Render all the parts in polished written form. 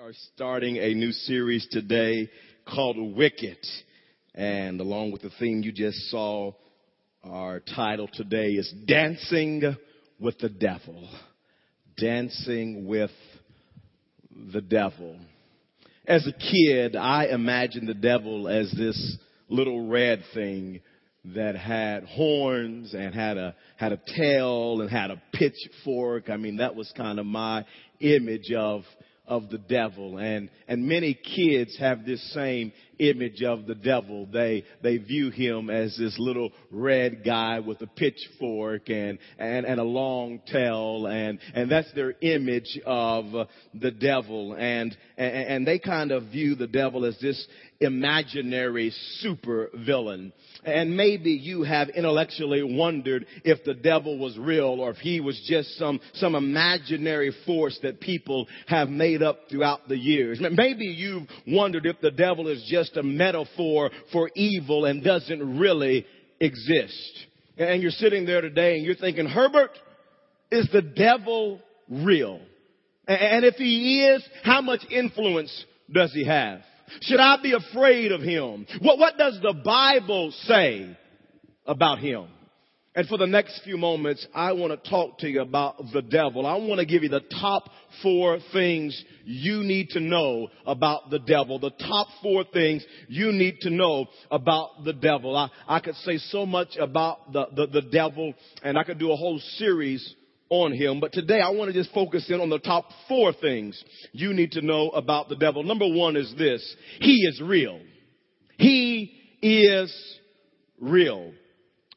are starting a new series today called Wicked. And along with the theme you just saw, our title today is Dancing with the Devil. Dancing with the Devil. As a kid, I imagined the devil as this little red thing that had horns and had a tail and had a pitchfork. I mean, that was kind of my image of the devil. And many kids have this same image of the devil. They view him as this little red guy with a pitchfork and a long tail. And that's their image of the devil. And they kind of view the devil as this imaginary super villain. And maybe you have intellectually wondered if the devil was real or if he was just some imaginary force that people have made up throughout the years. Maybe you've wondered if the devil is just a metaphor for evil and doesn't really exist. And you're sitting there today and you're thinking, Herbert, is the devil real? And if he is, how much influence does he have? Should I be afraid of him? What does the Bible say about him? And for the next few moments, I want to talk to you about the devil. I want to give you the top 4 things you need to know about the devil. The top 4 things you need to know about the devil. I could say so much about the devil, and I could do a whole series on him. But today I want to just focus in on the top 4 things you need to know about the devil. Number 1 is this. He is real. He is real.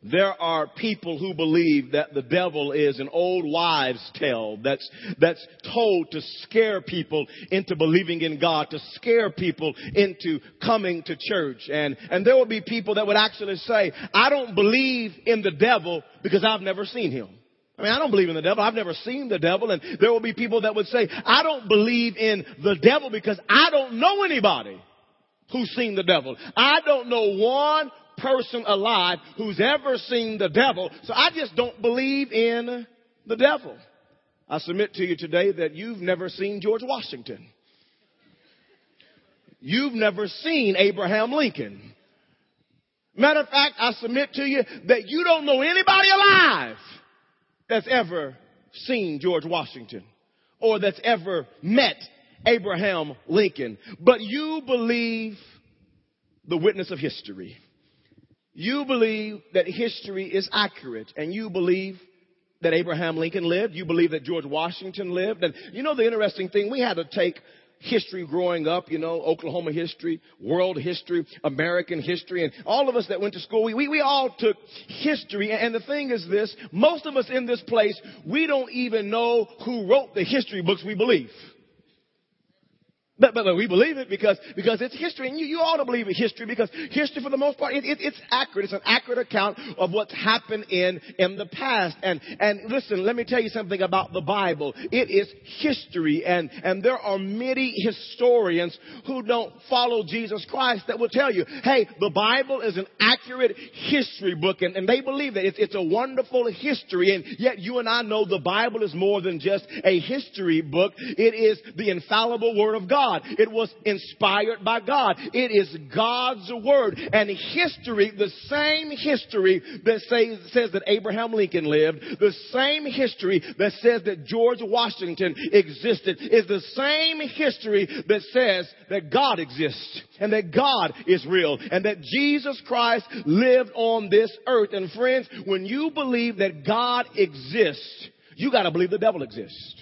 There are people who believe that the devil is an old wives' tale that's told to scare people into believing in God, to scare people into coming to church. And there will be people that would actually say, I don't believe in the devil because I've never seen him. I mean, I don't believe in the devil. I've never seen the devil. And there will be people that would say, I don't believe in the devil because I don't know anybody who's seen the devil. I don't know one person alive who's ever seen the devil. So I just don't believe in the devil. I submit to you today that you've never seen George Washington. You've never seen Abraham Lincoln. Matter of fact, I submit to you that you don't know anybody alive that's ever seen George Washington or that's ever met Abraham Lincoln. But you believe the witness of history. You believe that history is accurate, and you believe that Abraham Lincoln lived. You believe that George Washington lived. And you know the interesting thing, we had to take history growing up, you know, Oklahoma history, world history, American history, and all of us that went to school, we all took history. And the thing is this, most of us in this place, we don't even know who wrote the history books we believe. But we believe it because it's history, and you ought to believe in history because history, for the most part, it's accurate. It's an accurate account of what's happened in the past. And listen, let me tell you something about the Bible. It is history, and there are many historians who don't follow Jesus Christ that will tell you, hey, the Bible is an accurate history book, and they believe that it's a wonderful history. And yet you and I know the Bible is more than just a history book. It is the infallible Word of God. It was inspired by God. It is God's word. And history, the same history that says that Abraham Lincoln lived, the same history that says that George Washington existed, is the same history that says that God exists and that God is real and that Jesus Christ lived on this earth. And friends, when you believe that God exists, you got to believe the devil exists.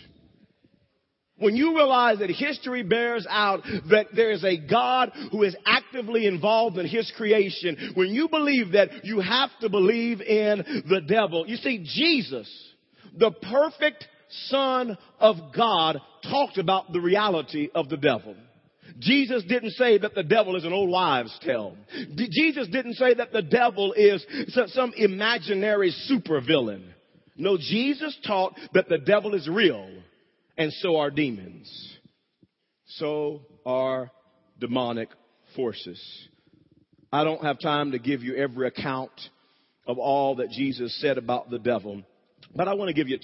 When you realize that history bears out that there is a God who is actively involved in his creation, when you believe that, you have to believe in the devil. You see, Jesus, the perfect Son of God, talked about the reality of the devil. Jesus didn't say that the devil is an old wives' tale. Jesus didn't say that the devil is some imaginary supervillain. No, Jesus taught that the devil is real. And so are demons. So are demonic forces. I don't have time to give you every account of all that Jesus said about the devil. But I want to give you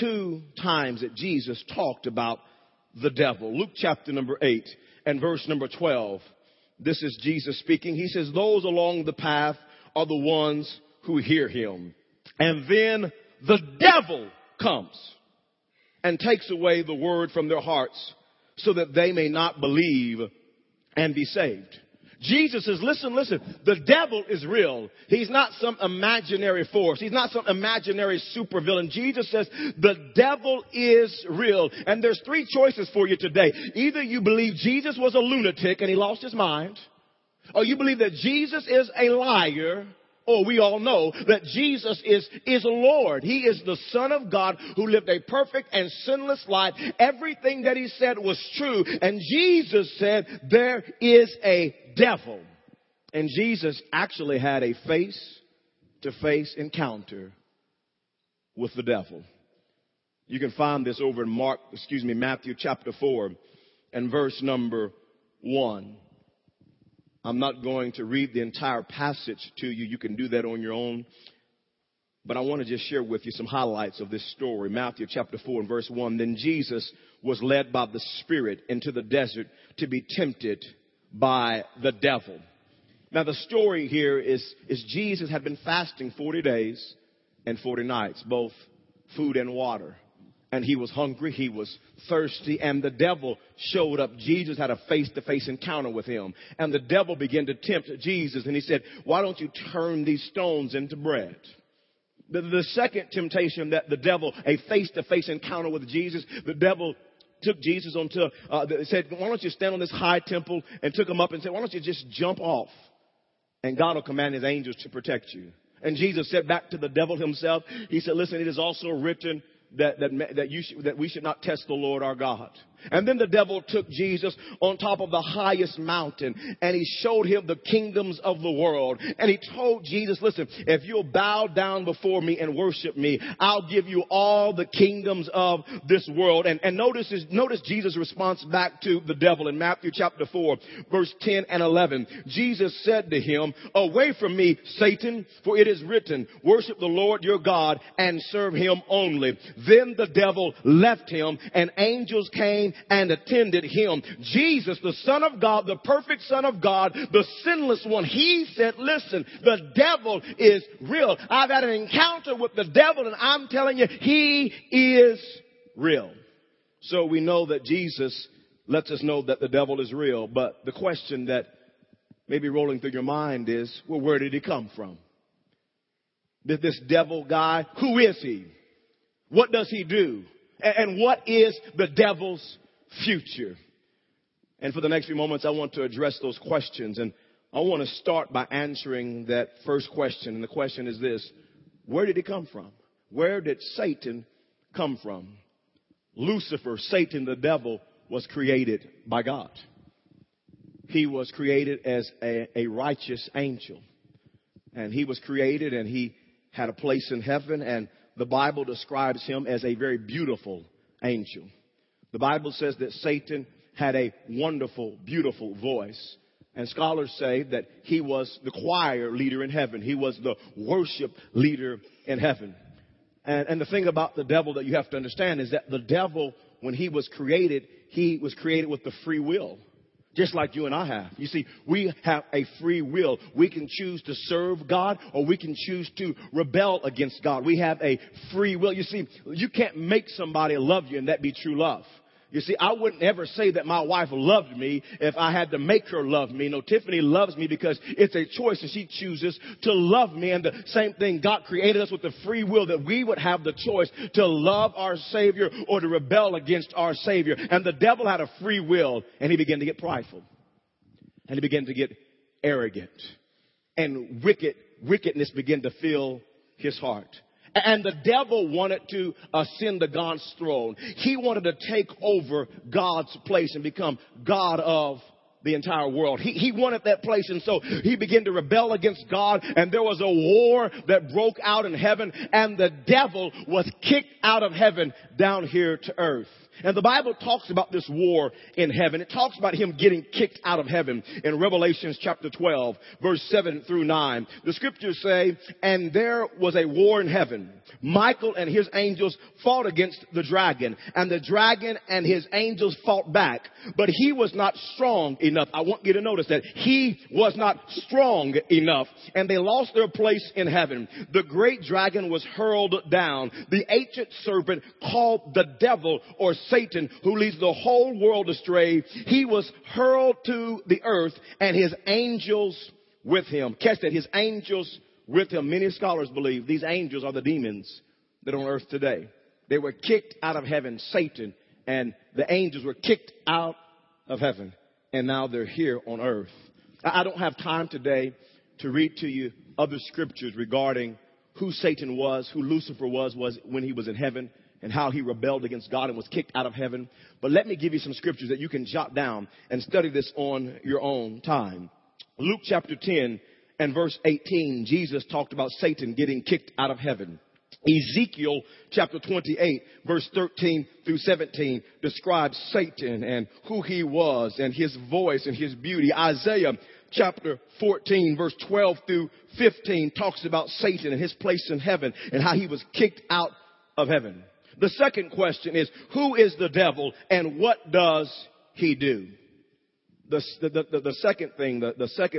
two times that Jesus talked about the devil. Luke chapter number 8 and verse number 12. This is Jesus speaking. He says, those along the path are the ones who hear him. And then the devil comes and takes away the word from their hearts so that they may not believe and be saved. Jesus says, listen, the devil is real. He's not some imaginary force. He's not some imaginary supervillain. Jesus says, the devil is real. And there's three choices for you today. Either you believe Jesus was a lunatic and he lost his mind, or you believe that Jesus is a liar, or we all know that Jesus is Lord. He is the Son of God who lived a perfect and sinless life. Everything that he said was true. And Jesus said, there is a devil. And Jesus actually had a face-to-face encounter with the devil. You can find this over in Matthew chapter 4 and verse number 1. I'm not going to read the entire passage to you. You can do that on your own. But I want to just share with you some highlights of this story. Matthew chapter 4 and verse 1. Then Jesus was led by the Spirit into the desert to be tempted by the devil. Now the story here is Jesus had been fasting 40 days and 40 nights, both food and water. And he was hungry, he was thirsty, and the devil showed up. Jesus had a face-to-face encounter with him. And the devil began to tempt Jesus, and he said, why don't you turn these stones into bread? The second temptation that the devil, a face-to-face encounter with Jesus, the devil took Jesus until, said, why don't you stand on this high temple, and took him up and said, why don't you just jump off, and God will command his angels to protect you. And Jesus said back to the devil himself, he said, listen, it is also written that we should not test the Lord our God. And then the devil took Jesus on top of the highest mountain, and he showed him the kingdoms of the world. And he told Jesus, listen, if you'll bow down before me and worship me, I'll give you all the kingdoms of this world. And notice Jesus' response back to the devil in Matthew chapter 4, verse 10 and 11. Jesus said to him, away from me, Satan, for it is written, worship the Lord your God and serve him only. Then the devil left him, and angels came and attended him. Jesus, the Son of God, the perfect Son of God, the sinless one, he said, listen, the devil is real. I've had an encounter with the devil, and I'm telling you, he is real. So we know that Jesus lets us know that the devil is real. But the question that may be rolling through your mind is, well, where did he come from? This devil guy, who is he? What does he do? And what is the devil's future? And for the next few moments, I want to address those questions. And I want to start by answering that first question. And the question is this: where did he come from? Where did Satan come from? Lucifer, Satan, the devil, was created by God. He was created as a righteous angel. And he was created, and he had a place in heaven, and the Bible describes him as a very beautiful angel. The Bible says that Satan had a wonderful, beautiful voice. And scholars say that he was the choir leader in heaven. He was the worship leader in heaven. And the thing about the devil that you have to understand is that the devil, when he was created with the free will. Just like you and I have. You see, we have a free will. We can choose to serve God, or we can choose to rebel against God. We have a free will. You see, you can't make somebody love you and that be true love. You see, I wouldn't ever say that my wife loved me if I had to make her love me. No, Tiffany loves me because it's a choice, and she chooses to love me. And the same thing, God created us with the free will that we would have the choice to love our Savior or to rebel against our Savior. And the devil had a free will, and he began to get prideful. And he began to get arrogant. And wickedness began to fill his heart. And the devil wanted to ascend to God's throne. He wanted to take over God's place and become God of the entire world. He wanted that place, and so he began to rebel against God, and there was a war that broke out in heaven, and the devil was kicked out of heaven down here to earth. And the Bible talks about this war in heaven. It talks about him getting kicked out of heaven in Revelations chapter 12, verse 7 through 9. The scriptures say, and there was a war in heaven. Michael and his angels fought against the dragon, and the dragon and his angels fought back, but he was not strong enough. I want you to notice that. He was not strong enough, and they lost their place in heaven. The great dragon was hurled down, the ancient serpent called the devil or Satan, who leads the whole world astray. He was hurled to the earth, and his angels with him. Catch that, his angels with him. Many scholars believe these angels are the demons that are on earth today. They were kicked out of heaven, Satan, and the angels were kicked out of heaven, and now they're here on earth. I don't have time today to read to you other scriptures regarding who Satan was, who Lucifer was when he was in heaven, and how he rebelled against God and was kicked out of heaven. But let me give you some scriptures that you can jot down and study this on your own time. Luke chapter 10 and verse 18, Jesus talked about Satan getting kicked out of heaven. Ezekiel chapter 28, verse 13 through 17 describes Satan and who he was and his voice and his beauty. Isaiah chapter 14, verse 12 through 15 talks about Satan and his place in heaven and how he was kicked out of heaven. The second question is, who is the devil and what does he do? The second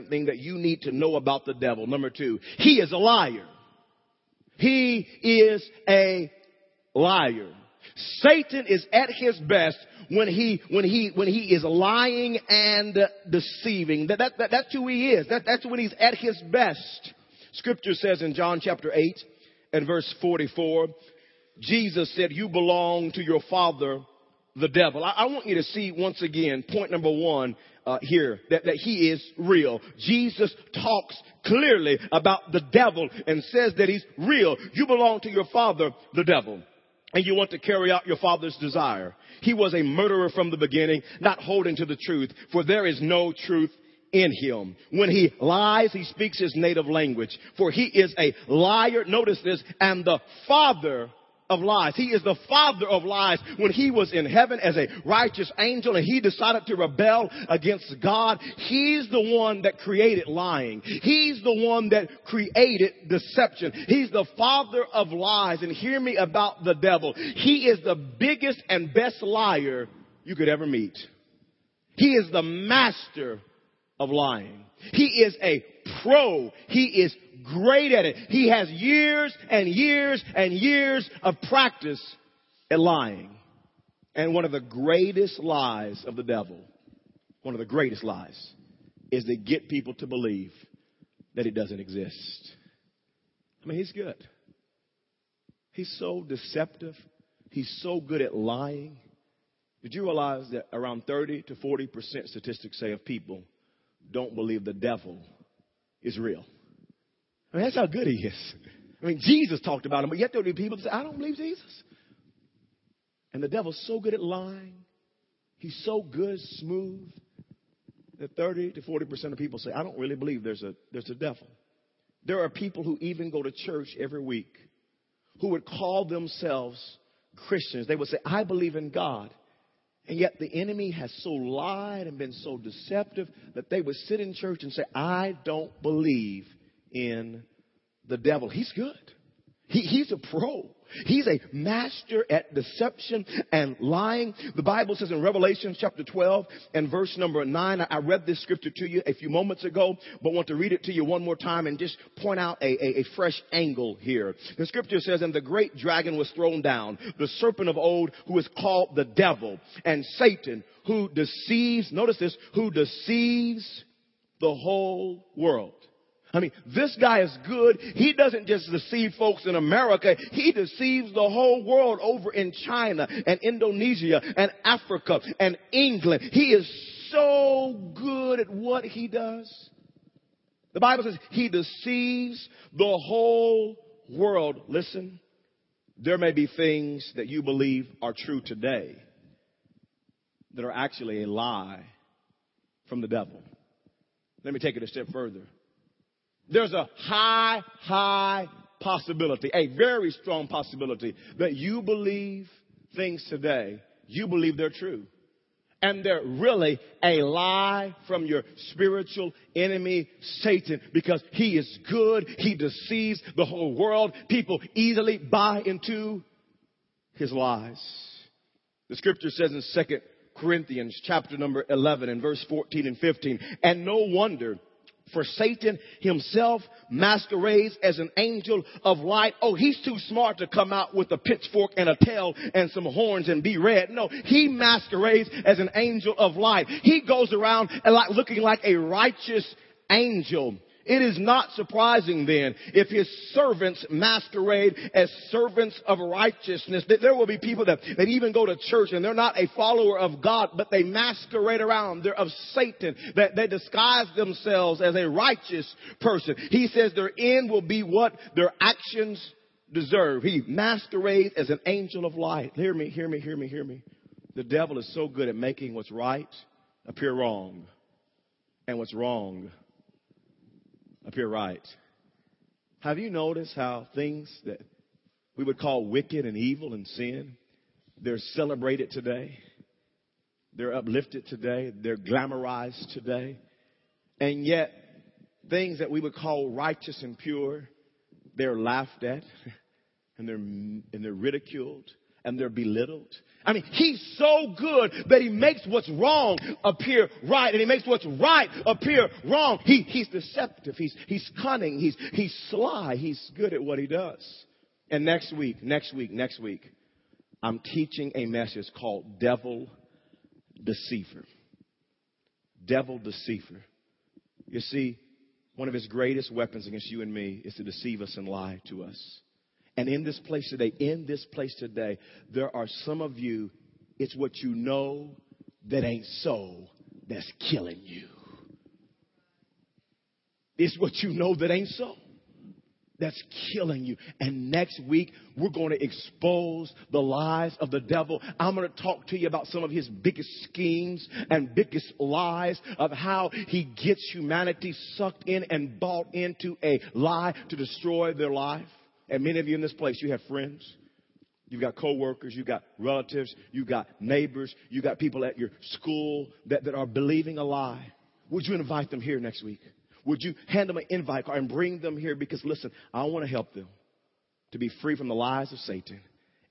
thing that you need to know about the devil, number two, he is a liar. He is a liar. Satan is at his best when he is lying and deceiving. That's who he is. That's when he's at his best. Scripture says in John chapter 8 and verse 44, Jesus said, you belong to your father, the devil. I want you to see once again, point number one here, that he is real. Jesus talks clearly about the devil and says that he's real. You belong to your father, the devil, and you want to carry out your father's desire. He was a murderer from the beginning, not holding to the truth, for there is no truth in him. When he lies, he speaks his native language, for he is a liar. Notice this, and the father of lies. He is the father of lies. When he was in heaven as a righteous angel and he decided to rebel against God, he's the one that created lying. He's the one that created deception. He's the father of lies. And hear me about the devil. He is the biggest and best liar you could ever meet. He is the master of lying. He is a pro. He is great at it. He has years and years and years of practice at lying. And one of the greatest lies of the devil, one of the greatest lies, is to get people to believe that it doesn't exist. I mean, he's good. He's so deceptive. He's so good at lying. Did you realize that around 30 to 40% statistics say of people don't believe the devil is real? I mean, that's how good he is. I mean, Jesus talked about him, but yet there will be people that say, I don't believe Jesus. And the devil's so good at lying. He's so good, smooth, that 30 to 40% of people say, I don't really believe there's a devil. There are people who even go to church every week who would call themselves Christians. They would say, I believe in God. And yet the enemy has so lied and been so deceptive that they would sit in church and say, I don't believe in the devil. He's good. He's a pro. He's a master at deception and lying. The Bible says in Revelation chapter 12 and verse number 9, I read this scripture to you a few moments ago, but want to read it to you one more time and just point out a fresh angle here. The scripture says, and the great dragon was thrown down, the serpent of old, who is called the devil and Satan, who deceives, notice this, who deceives the whole world. I mean, this guy is good. He doesn't just deceive folks in America. He deceives the whole world over in China and Indonesia and Africa and England. He is so good at what he does. The Bible says he deceives the whole world. Listen, there may be things that you believe are true today that are actually a lie from the devil. Let me take it a step further. There's a high possibility, a very strong possibility that you believe things today you believe they're true. And they're really a lie from your spiritual enemy, Satan, because he is good. He deceives the whole world. People easily buy into his lies. The scripture says in 2 Corinthians chapter number 11 and verse 14 and 15, and no wonder, for Satan himself masquerades as an angel of light. Oh, he's too smart to come out with a pitchfork and a tail and some horns and be red. No, he masquerades as an angel of light. He goes around looking like a righteous angel. It is not surprising then if his servants masquerade as servants of righteousness. There will be people that even go to church and they're not a follower of God, but they masquerade around. They're of Satan. That they disguise themselves as a righteous person. He says their end will be what their actions deserve. He masquerades as an angel of light. Hear me, hear me, hear me, hear me. The devil is so good at making what's right appear wrong, and what's wrong appear right. Have you noticed how things that we would call wicked and evil and sin, they're celebrated today, they're uplifted today, they're glamorized today, and yet things that we would call righteous and pure, they're laughed at, and they're ridiculed, and they're belittled. I mean, he's so good that he makes what's wrong appear right, and he makes what's right appear wrong. He's deceptive. He's cunning. He's sly. He's good at what he does. And next week, I'm teaching a message called Devil Deceiver. Devil Deceiver. You see, one of his greatest weapons against you and me is to deceive us and lie to us. And in this place today, there are some of you, it's what you know that ain't so that's killing you. It's what you know that ain't so that's killing you. And next week, we're going to expose the lies of the devil. I'm going to talk to you about some of his biggest schemes and biggest lies of how he gets humanity sucked in and bought into a lie to destroy their life. And many of you in this place, you have friends, you've got coworkers, you've got relatives, you've got neighbors, you've got people at your school that are believing a lie. Would you invite them here next week? Would you hand them an invite card and bring them here? Because listen, I want to help them to be free from the lies of Satan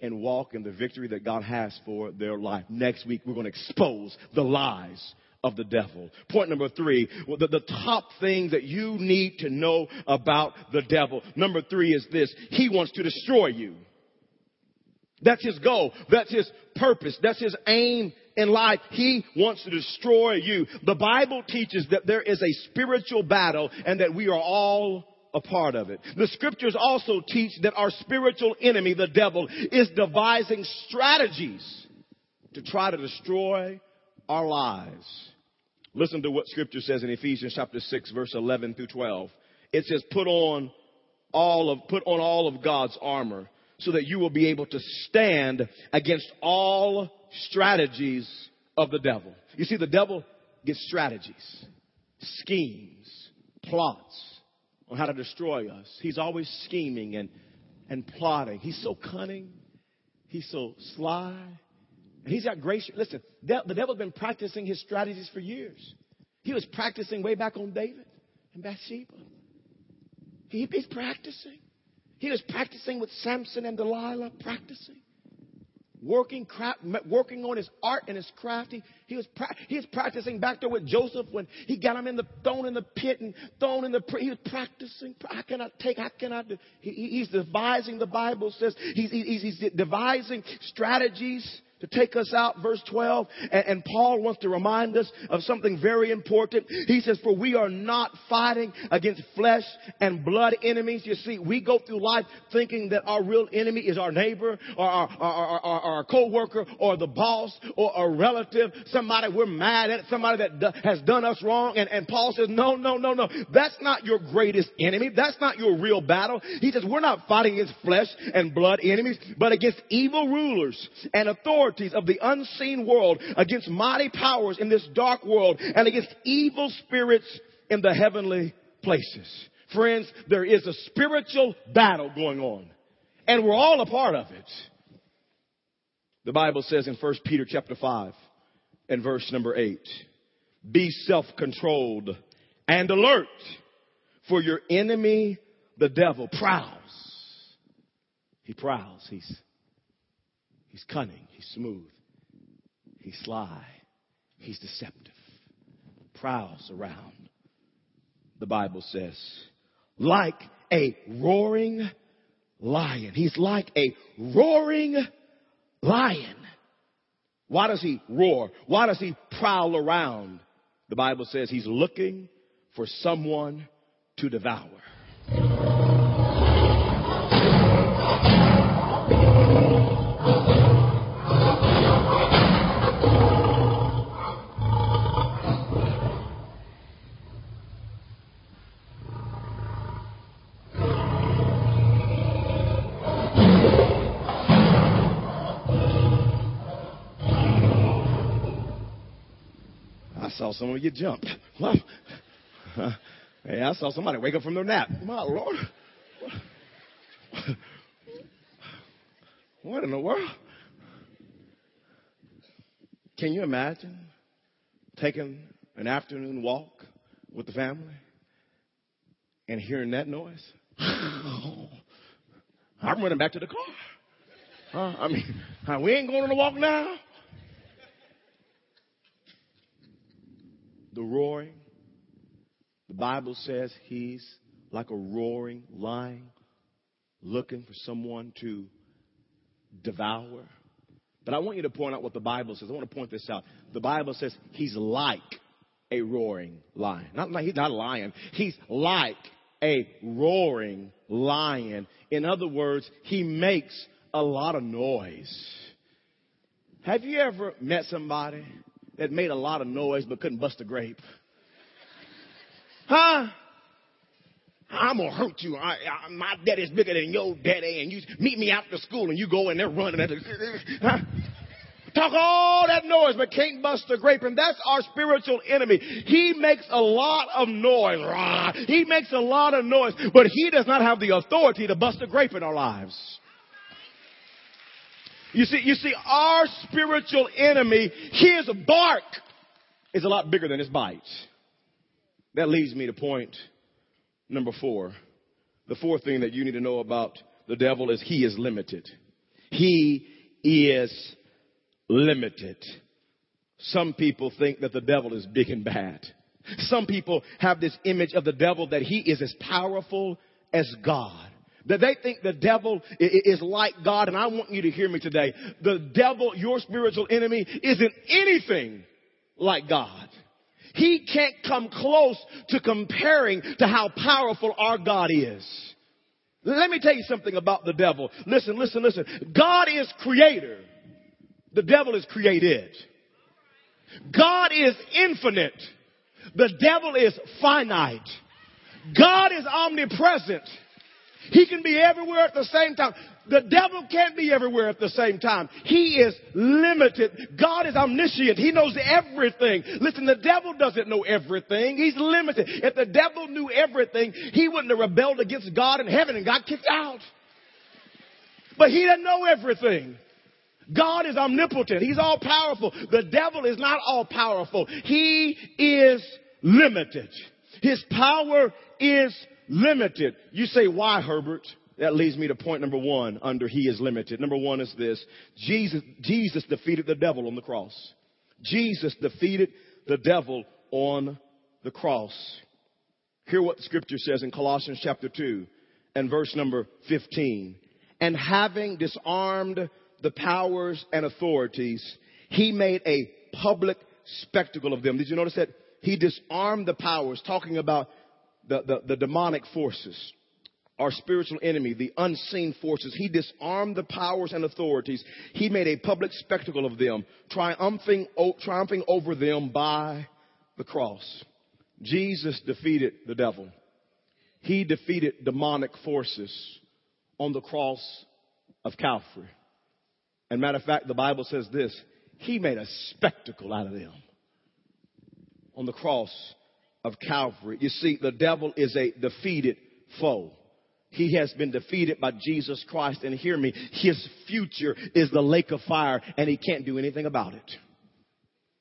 and walk in the victory that God has for their life. Next week, we're going to expose the lies of the devil. Point number 3, the top thing that you need to know about the devil. Number 3 is this: he wants to destroy you. That's his goal. That's his purpose. That's his aim in life. He wants to destroy you. The Bible teaches that there is a spiritual battle and that we are all a part of it. The scriptures also teach that our spiritual enemy, the devil, is devising strategies to try to destroy our lives. Listen to what scripture says in Ephesians chapter 6, verse 11 through 12. It says, put on all of God's armor so that you will be able to stand against all strategies of the devil. You see, the devil gets strategies, schemes, plots on how to destroy us. He's always scheming and plotting. He's so cunning. He's so sly. And he's got grace. Listen, the devil's been practicing his strategies for years. He was practicing way back on David and Bathsheba. He's practicing. He was practicing with Samson and Delilah, practicing. Working on his art and his craft. He was practicing back there with Joseph when he got him thrown in the pit. He was practicing. How can I do? He's devising, the Bible says, he's devising strategies to take us out, verse 12. And Paul wants to remind us of something very important. He says, for we are not fighting against flesh and blood enemies. You see, we go through life thinking that our real enemy is our neighbor or our co-worker or the boss or a relative, somebody we're mad at, somebody that has done us wrong. And Paul says, no. That's not your greatest enemy. That's not your real battle. He says, we're not fighting against flesh and blood enemies, but against evil rulers and authorities of the unseen world, against mighty powers in this dark world, and against evil spirits in the heavenly places. Friends, there is a spiritual battle going on, and we're all a part of it. The Bible says in 1 Peter chapter 5 and verse number 8, be self-controlled and alert, for your enemy, the devil, prowls. He prowls. He's cunning. He's smooth. He's sly. He's deceptive. Prowls around. The Bible says, like a roaring lion. He's like a roaring lion. Why does he roar? Why does he prowl around? The Bible says he's looking for someone to devour. I saw some of you jump. Hey, I saw somebody wake up from their nap. My Lord. What in the world? Can you imagine taking an afternoon walk with the family and hearing that noise? I'm running back to the car. We ain't going on a walk now. The roaring. The Bible says he's like a roaring lion looking for someone to devour. But I want you to point out what the Bible says. I want to point this out. The Bible says he's like a roaring lion. He's not a lion. He's like a roaring lion. In other words, he makes a lot of noise. Have you ever met somebody that made a lot of noise but couldn't bust a grape? Huh? I'm going to hurt you. My daddy's bigger than your daddy. And you meet me after school and you go and they're running. Talk all that noise but can't bust a grape. And that's our spiritual enemy. He makes a lot of noise. He makes a lot of noise. But he does not have the authority to bust a grape in our lives. You see, our spiritual enemy, his bark is a lot bigger than his bite. That leads me to point number 4. The fourth thing that you need to know about the devil is he is limited. He is limited. Some people think that the devil is big and bad. Some people have this image of the devil that he is as powerful as God. That they think the devil is like God. And I want you to hear me today. The devil, your spiritual enemy, isn't anything like God. He can't come close to comparing to how powerful our God is. Let me tell you something about the devil. Listen. God is creator. The devil is created. God is infinite. The devil is finite. God is omnipresent. He can be everywhere at the same time. The devil can't be everywhere at the same time. He is limited. God is omniscient. He knows everything. Listen, the devil doesn't know everything. He's limited. If the devil knew everything, he wouldn't have rebelled against God in heaven and got kicked out. But he doesn't know everything. God is omnipotent. He's all powerful. The devil is not all powerful. He is limited. His power is limited. You say, why, Herbert? That leads me to point number 1 under he is limited. Number 1 is this. Jesus defeated the devil on the cross. Jesus defeated the devil on the cross. Hear what the scripture says in Colossians chapter 2 and verse number 15. And having disarmed the powers and authorities, he made a public spectacle of them. Did you notice that? He disarmed the powers, talking about the demonic forces, our spiritual enemy, the unseen forces. He disarmed the powers and authorities. He made a public spectacle of them, triumphing over them by the cross. Jesus defeated the devil. He defeated demonic forces on the cross of Calvary. And matter of fact, the Bible says this. He made a spectacle out of them on the cross of Calvary. You see, the devil is a defeated foe. He has been defeated by Jesus Christ. And hear me, his future is the lake of fire, and he can't do anything about it.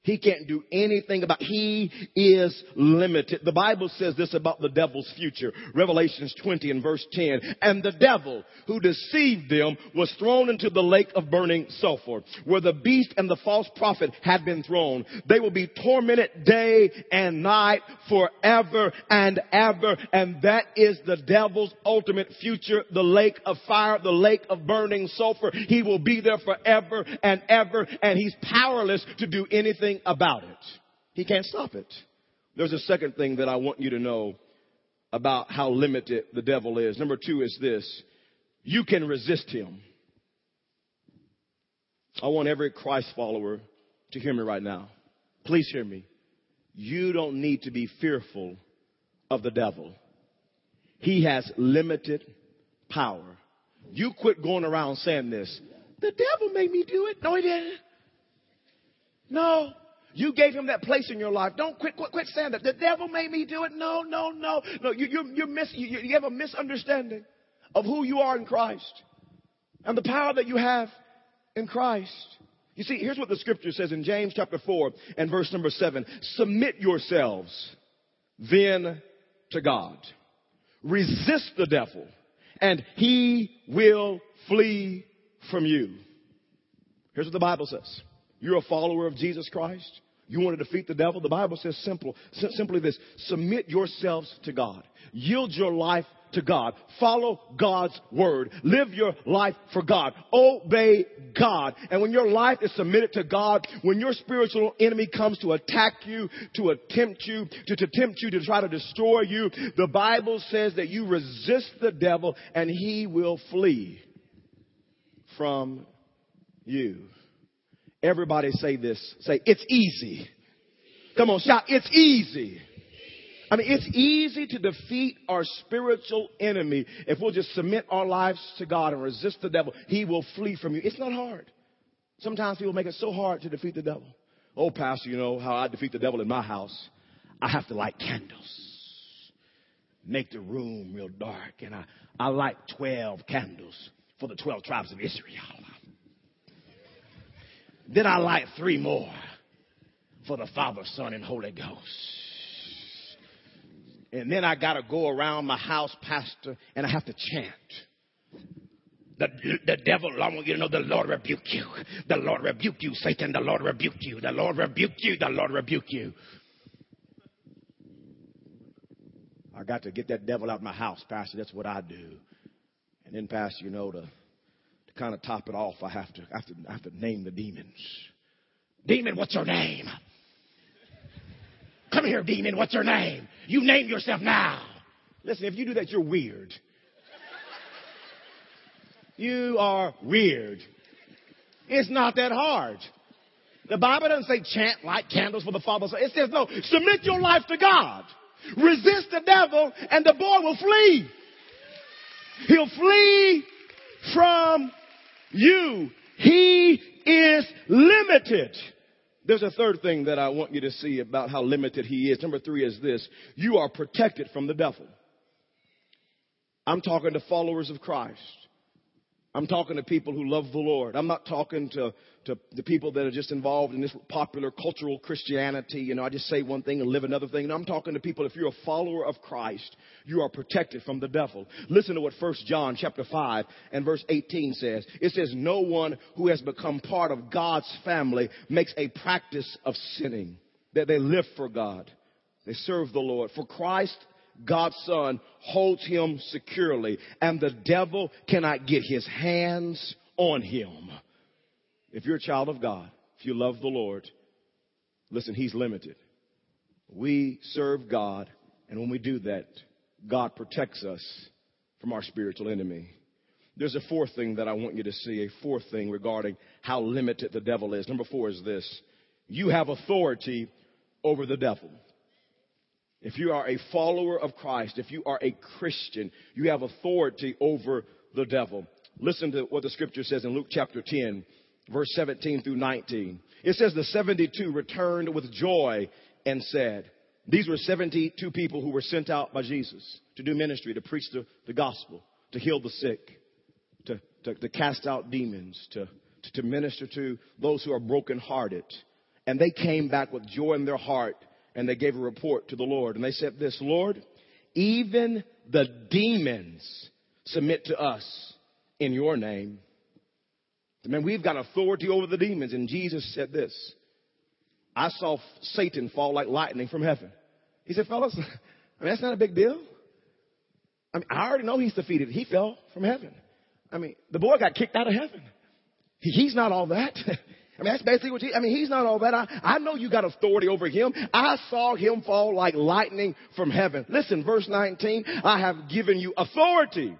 He can't do anything about it. He is limited. The Bible says this about the devil's future. Revelations 20 and verse 10. And the devil who deceived them was thrown into the lake of burning sulfur, where the beast and the false prophet had been thrown. They will be tormented day and night forever and ever. And that is the devil's ultimate future. The lake of fire, the lake of burning sulfur. He will be there forever and ever. And he's powerless to do anything about it. He can't stop it. There's a second thing that I want you to know about how limited the devil is. Number two is this: you can resist him. I want every Christ follower to hear me right now. Please hear me. You don't need to be fearful of the devil. He has limited power. You quit going around saying this. The devil made me do it. No, he didn't. No, you gave him that place in your life. Don't quit saying that. The devil made me do it. No. You have a misunderstanding of who you are in Christ and the power that you have in Christ. You see, here's what the scripture says in James chapter 4 and verse number 7. Submit yourselves then to God. Resist the devil, and he will flee from you. Here's what the Bible says. You're a follower of Jesus Christ. You want to defeat the devil. The Bible says simply this. Submit yourselves to God. Yield your life to God. Follow God's word. Live your life for God. Obey God. And when your life is submitted to God, when your spiritual enemy comes to attack you, to tempt you, to try to destroy you, the Bible says that you resist the devil and he will flee from you. Everybody say this. Say, it's easy. Come on, shout, it's easy. I mean, it's easy to defeat our spiritual enemy if we'll just submit our lives to God and resist the devil. He will flee from you. It's not hard. Sometimes people make it so hard to defeat the devil. Oh, pastor, you know how I defeat the devil in my house. I have to light candles. Make the room real dark. And I light 12 candles for the 12 tribes of Israel. Then I light 3 more for the Father, Son, and Holy Ghost. And then I got to go around my house, pastor, and I have to chant. The devil, I want you to know, the Lord rebuke you. The Lord rebuke you, Satan. The Lord rebuke you. The Lord rebuke you. The Lord rebuke you. I got to get that devil out of my house, pastor. That's what I do. And then, pastor, you know, kind of top it off, I have to name the demons. Demon, what's your name? Come here, demon, what's your name? You name yourself now. Listen, if you do that, you're weird. You are weird. It's not that hard. The Bible doesn't say chant, light candles for the Father. It says, no, submit your life to God. Resist the devil, and the boy will flee. He'll flee from you. He is limited. There's a third thing that I want you to see about how limited he is. Number 3 is this: you are protected from the devil. I'm talking to followers of Christ. I'm talking to people who love the Lord. I'm not talking to the people that are just involved in this popular cultural Christianity. You know, I just say one thing and live another thing. And I'm talking to people, if you're a follower of Christ, you are protected from the devil. Listen to what 1 John chapter 5 and verse 18 says. It says, no one who has become part of God's family makes a practice of sinning, that they live for God. They serve the Lord. For Christ, God's Son, holds him securely, and the devil cannot get his hands on him. If you're a child of God, if you love the Lord, listen, he's limited. We serve God, and when we do that, God protects us from our spiritual enemy. There's a fourth thing that I want you to see, a fourth thing regarding how limited the devil is. Number 4 is this: you have authority over the devil. If you are a follower of Christ, if you are a Christian, you have authority over the devil. Listen to what the scripture says in Luke chapter 10, verse 17 through 19. It says, the 72 returned with joy and said, these were 72 people who were sent out by Jesus to do ministry, to preach the gospel, to heal the sick, to cast out demons, to minister to those who are brokenhearted. And they came back with joy in their heart, and they gave a report to the Lord. And they said this, Lord, even the demons submit to us in your name. Man, we've got authority over the demons. And Jesus said this, I saw Satan fall like lightning from heaven. He said, fellas, that's not a big deal. I already know he's defeated. He fell from heaven. The boy got kicked out of heaven. He's not all that. That's basically what he's not all that. I know you got authority over him. I saw him fall like lightning from heaven. Listen, verse 19, I have given you authority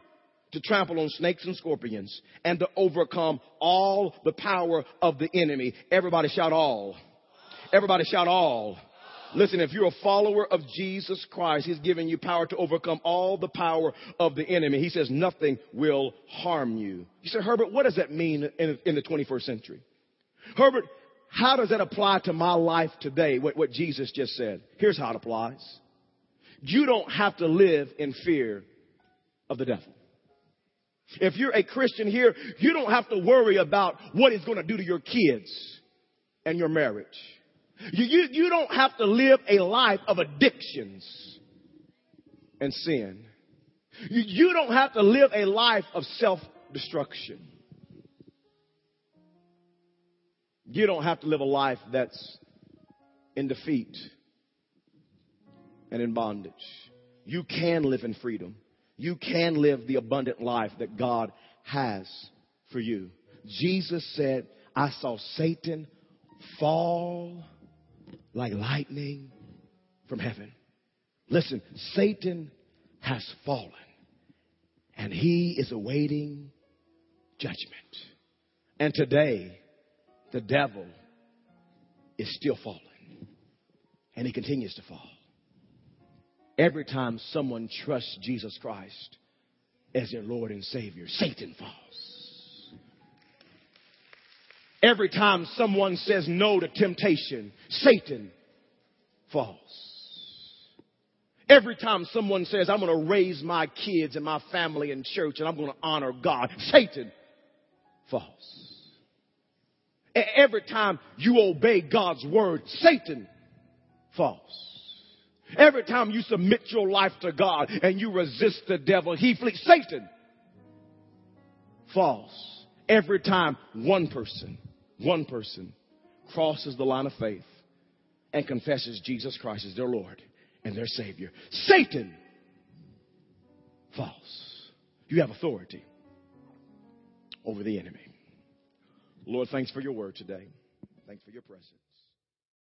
to trample on snakes and scorpions and to overcome all the power of the enemy. Everybody shout all. Everybody shout all. Listen, if you're a follower of Jesus Christ, he's given you power to overcome all the power of the enemy. He says nothing will harm you. You say, Herbert, what does that mean in the 21st century? Herbert, how does that apply to my life today, what Jesus just said? Here's how it applies. You don't have to live in fear of the devil. If you're a Christian here, you don't have to worry about what it's going to do to your kids and your marriage. You don't have to live a life of addictions and sin. You don't have to live a life of self-destruction. You don't have to live a life that's in defeat and in bondage. You can live in freedom. You can live the abundant life that God has for you. Jesus said, I saw Satan fall like lightning from heaven. Listen, Satan has fallen, and he is awaiting judgment. And today, the devil is still falling, and he continues to fall. Every time someone trusts Jesus Christ as their Lord and Savior, Satan falls. Every time someone says no to temptation, Satan falls. Every time someone says, I'm going to raise my kids and my family in church and I'm going to honor God, Satan falls. Every time you obey God's word, Satan falls. Every time you submit your life to God and you resist the devil, he flees. Satan falls. Every time one person crosses the line of faith and confesses Jesus Christ as their Lord and their Savior, Satan falls. You have authority over the enemy. Lord, thanks for your word today. Thanks for your presence.